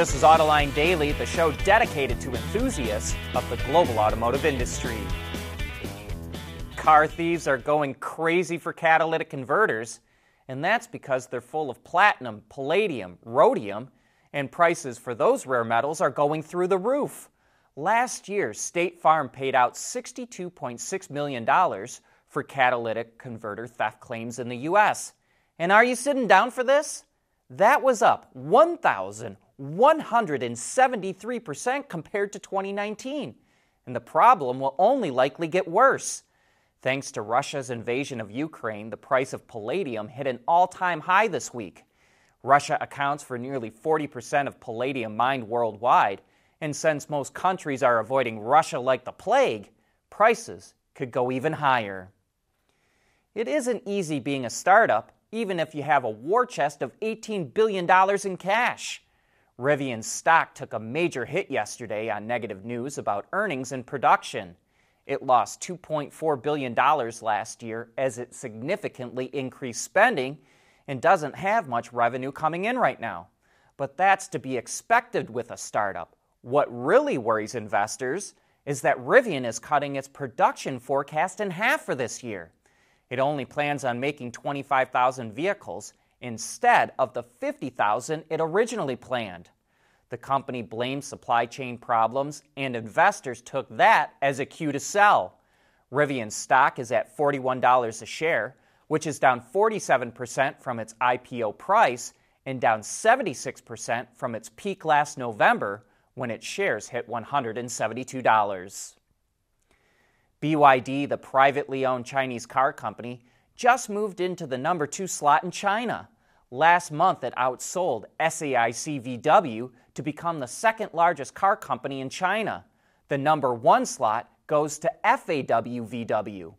This is AutoLine Daily, the show dedicated to enthusiasts of the global automotive industry. Car thieves are going crazy for catalytic converters, and that's because they're full of platinum, palladium, rhodium, and prices for those rare metals are going through the roof. Last year, State Farm paid out $62.6 million for catalytic converter theft claims in the U.S. And are you sitting down for this? That was up 1,173% compared to 2019. And the problem will only likely get worse. Thanks to Russia's invasion of Ukraine, the price of palladium hit an all-time high this week. Russia accounts for nearly 40% of palladium mined worldwide, and since most countries are avoiding Russia like the plague, prices could go even higher. It isn't easy being a startup, even if you have a war chest of $18 billion in cash. Rivian's stock took a major hit yesterday on negative news about earnings and production. It lost $2.4 billion last year as it significantly increased spending and doesn't have much revenue coming in right now. But that's to be expected with a startup. What really worries investors is that Rivian is cutting its production forecast in half for this year. It only plans on making 25,000 vehicles instead of the 50,000 it originally planned. The company blamed supply chain problems, and investors took that as a cue to sell. Rivian's stock is at $41 a share, which is down 47% from its IPO price and down 76% from its peak last November when its shares hit $172. BYD, the privately owned Chinese car company, just moved into the number 2 slot in China. Last month, it outsold SAIC VW to become the second largest car company in China. The number 1 slot goes to FAW VW.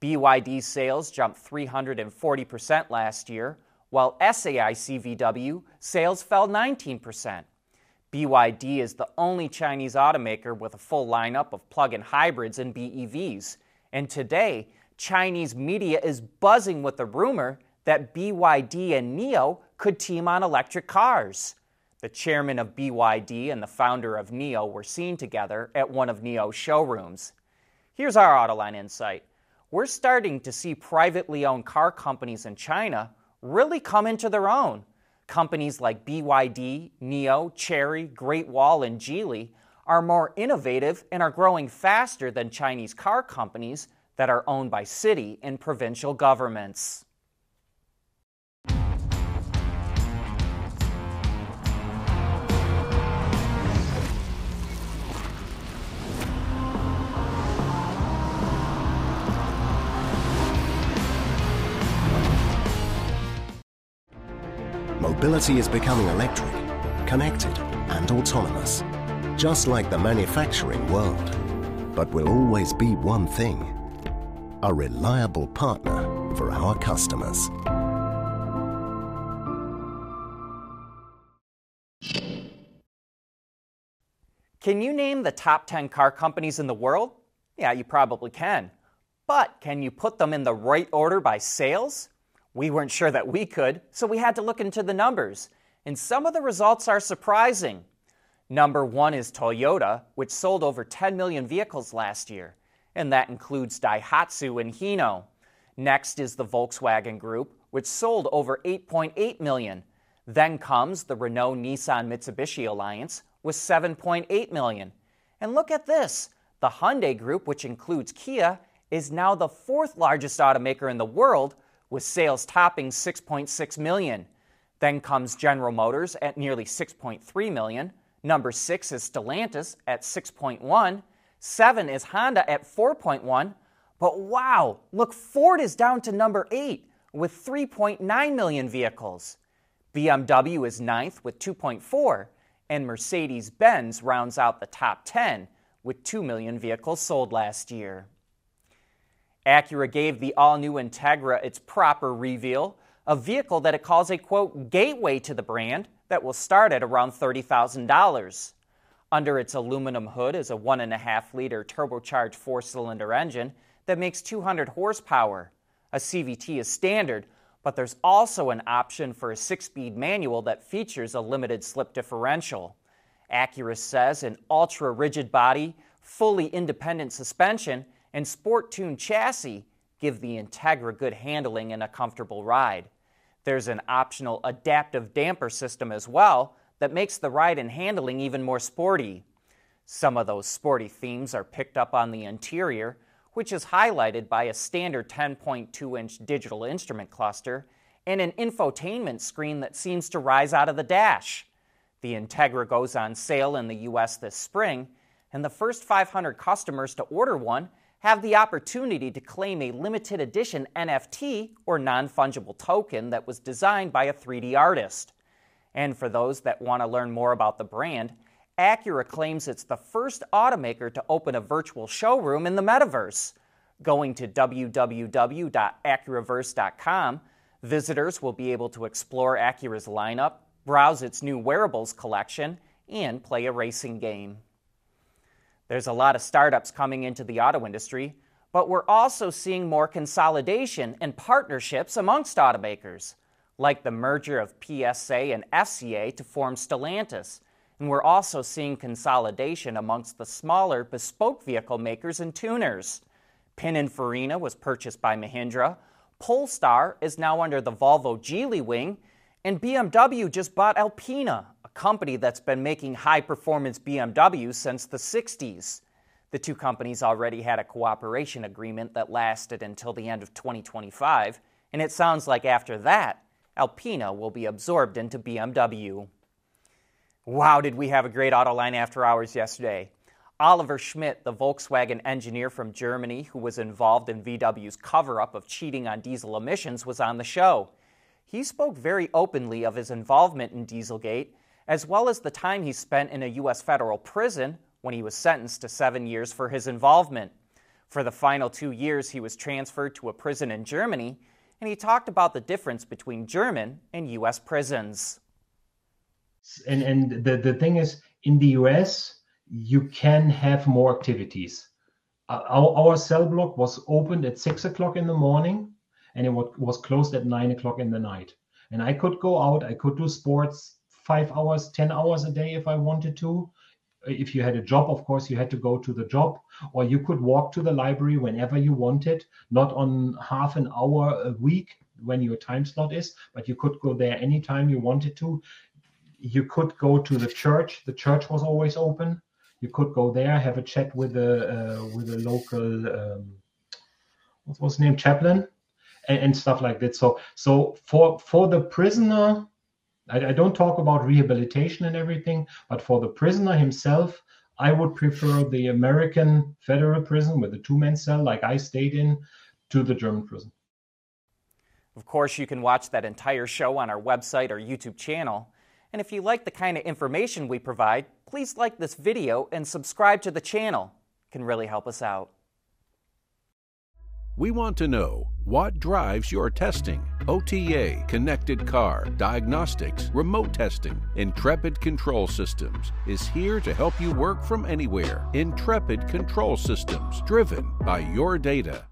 BYD's sales jumped 340% last year, while SAIC VW sales fell 19%. BYD is the only Chinese automaker with a full lineup of plug-in hybrids and BEVs, and today, Chinese media is buzzing with the rumor that BYD and NIO could team on electric cars. The chairman of BYD and the founder of NIO were seen together at one of NIO's showrooms. Here's our AutoLine insight. We're starting to see privately owned car companies in China really come into their own. Companies like BYD, NIO, Chery, Great Wall, and Geely are more innovative and are growing faster than Chinese car companies that are owned by city and provincial governments. Mobility is becoming electric, connected, and autonomous, just like the manufacturing world. But we'll always be one thing, a reliable partner for our customers. Can you name the top 10 car companies in the world? Yeah, you probably can. But can you put them in the right order by sales? We weren't sure that we could, so we had to look into the numbers. And some of the results are surprising. Number 1 is Toyota, which sold over 10 million vehicles last year. And that includes Daihatsu and Hino. Next is the Volkswagen Group, which sold over 8.8 million. Then comes the Renault Nissan Mitsubishi Alliance with 7.8 million. And look at this. The Hyundai Group, which includes Kia, is now the 4th largest automaker in the world, with sales topping 6.6 million. Then comes General Motors at nearly 6.3 million. Number 6 is Stellantis at 6.1. 7 is Honda at 4.1. But wow, look, Ford is down to number 8 with 3.9 million vehicles. BMW is 9th with 2.4. And Mercedes-Benz rounds out the top 10 with 2 million vehicles sold last year. Acura gave the all-new Integra its proper reveal, a vehicle that it calls a, quote, gateway to the brand that will start at around $30,000. Under its aluminum hood is a 1.5-liter turbocharged 4-cylinder engine that makes 200 horsepower. A CVT is standard, But there's also an option for a 6-speed manual that features a limited slip differential. Acura says an ultra-rigid body, fully independent suspension, and sport-tuned chassis give the Integra good handling and a comfortable ride. There's an optional adaptive damper system as well that makes the ride and handling even more sporty. Some of those sporty themes are picked up on the interior, which is highlighted by a standard 10.2-inch digital instrument cluster and an infotainment screen that seems to rise out of the dash. The Integra goes on sale in the U.S. this spring, and the first 500 customers to order one have the opportunity to claim a limited edition NFT or non-fungible token that was designed by a 3D artist. And for those that want to learn more about the brand, Acura claims it's the first automaker to open a virtual showroom in the metaverse. Going to www.acuraverse.com, visitors will be able to explore Acura's lineup, browse its new wearables collection, and play a racing game. There's a lot of startups coming into the auto industry, but we're also seeing more consolidation and partnerships amongst automakers, like the merger of PSA and FCA to form Stellantis, and we're also seeing consolidation amongst the smaller bespoke vehicle makers and tuners. Pininfarina was purchased by Mahindra, Polestar is now under the Volvo Geely wing, and BMW just bought Alpina, a company that's been making high-performance BMWs since the 60s. The two companies already had a cooperation agreement that lasted until the end of 2025, and it sounds like after that, Alpina will be absorbed into BMW. Wow, did we have a great AutoLine After Hours yesterday. Oliver Schmidt, the Volkswagen engineer from Germany who was involved in VW's cover-up of cheating on diesel emissions, was on the show. He spoke very openly of his involvement in Dieselgate, as well as the time he spent in a U.S. federal prison when he was sentenced to 7 years for his involvement. For the final 2 years, he was transferred to a prison in Germany, and he talked about the difference between German and U.S. prisons. And the thing is, in the U.S., you can have more activities. Our cell block was opened at 6 o'clock in the morning, and it was closed at 9 o'clock in the night. And I could go out, I could do sports 5 hours, 10 hours a day if I wanted to. If you had a job, of course, you had to go to the job, or you could walk to the library whenever you wanted, not on half an hour a week when your time slot is, but you could go there anytime you wanted to. You could go to the church was always open. You could go there, have a chat with a local, what was his name, chaplain, and stuff like that. So for the prisoner, I don't talk about rehabilitation and everything, but for the prisoner himself, I would prefer the American federal prison with a two-man cell like I stayed in to the German prison. Of course, you can watch that entire show on our website or YouTube channel. And if you like the kind of information we provide, please like this video and subscribe to the channel. It can really help us out. We want to know what drives your testing. OTA, connected car, diagnostics, remote testing. Intrepid Control Systems is here to help you work from anywhere. Intrepid Control Systems, driven by your data.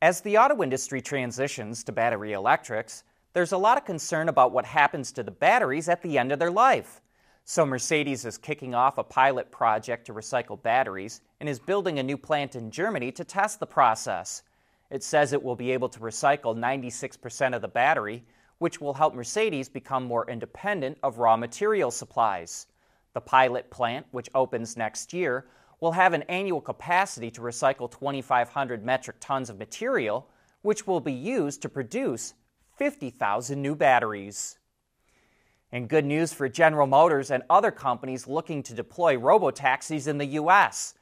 As the auto industry transitions to battery electrics, there's a lot of concern about what happens to the batteries at the end of their life. So Mercedes is kicking off a pilot project to recycle batteries and is building a new plant in Germany to test the process. It says it will be able to recycle 96% of the battery, which will help Mercedes become more independent of raw material supplies. The pilot plant, which opens next year, will have an annual capacity to recycle 2,500 metric tons of material, which will be used to produce 50,000 new batteries. And good news for General Motors and other companies looking to deploy robotaxis in the U.S.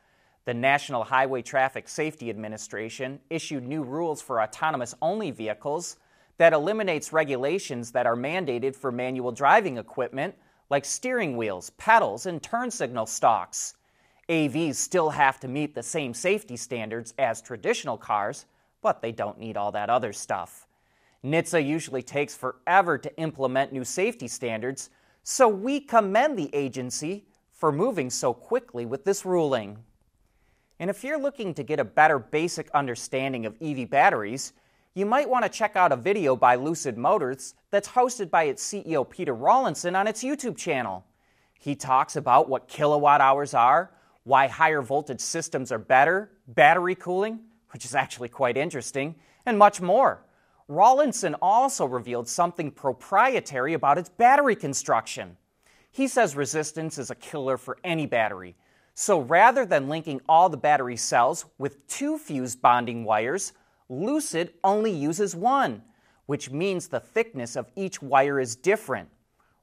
The National Highway Traffic Safety Administration issued new rules for autonomous-only vehicles that eliminates regulations that are mandated for manual driving equipment like steering wheels, pedals, and turn signal stalks. AVs still have to meet the same safety standards as traditional cars, but they don't need all that other stuff. NHTSA usually takes forever to implement new safety standards, so we commend the agency for moving so quickly with this ruling. And if you're looking to get a better basic understanding of EV batteries, you might want to check out a video by Lucid Motors that's hosted by its CEO Peter Rawlinson on its YouTube channel. He talks about what kilowatt hours are, why higher voltage systems are better, battery cooling, which is actually quite interesting, and much more. Rawlinson also revealed something proprietary about its battery construction. He says resistance is a killer for any battery. So rather than linking all the battery cells with two fuse bonding wires, Lucid only uses one, which means the thickness of each wire is different.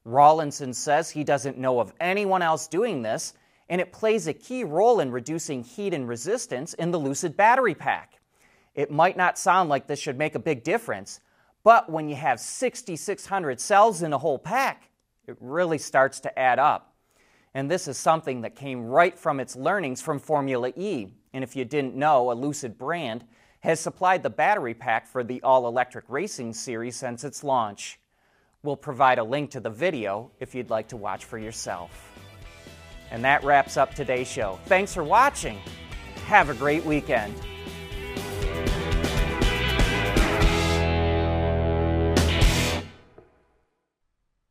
Rawlinson says he doesn't know of anyone else doing this, and it plays a key role in reducing heat and resistance in the Lucid battery pack. It might not sound like this should make a big difference, but when you have 6,600 cells in a whole pack, it really starts to add up. And this is something that came right from its learnings from Formula E. And if you didn't know, a Lucid brand has supplied the battery pack for the all-electric racing series since its launch. We'll provide a link to the video if you'd like to watch for yourself. And that wraps up today's show. Thanks for watching. Have a great weekend.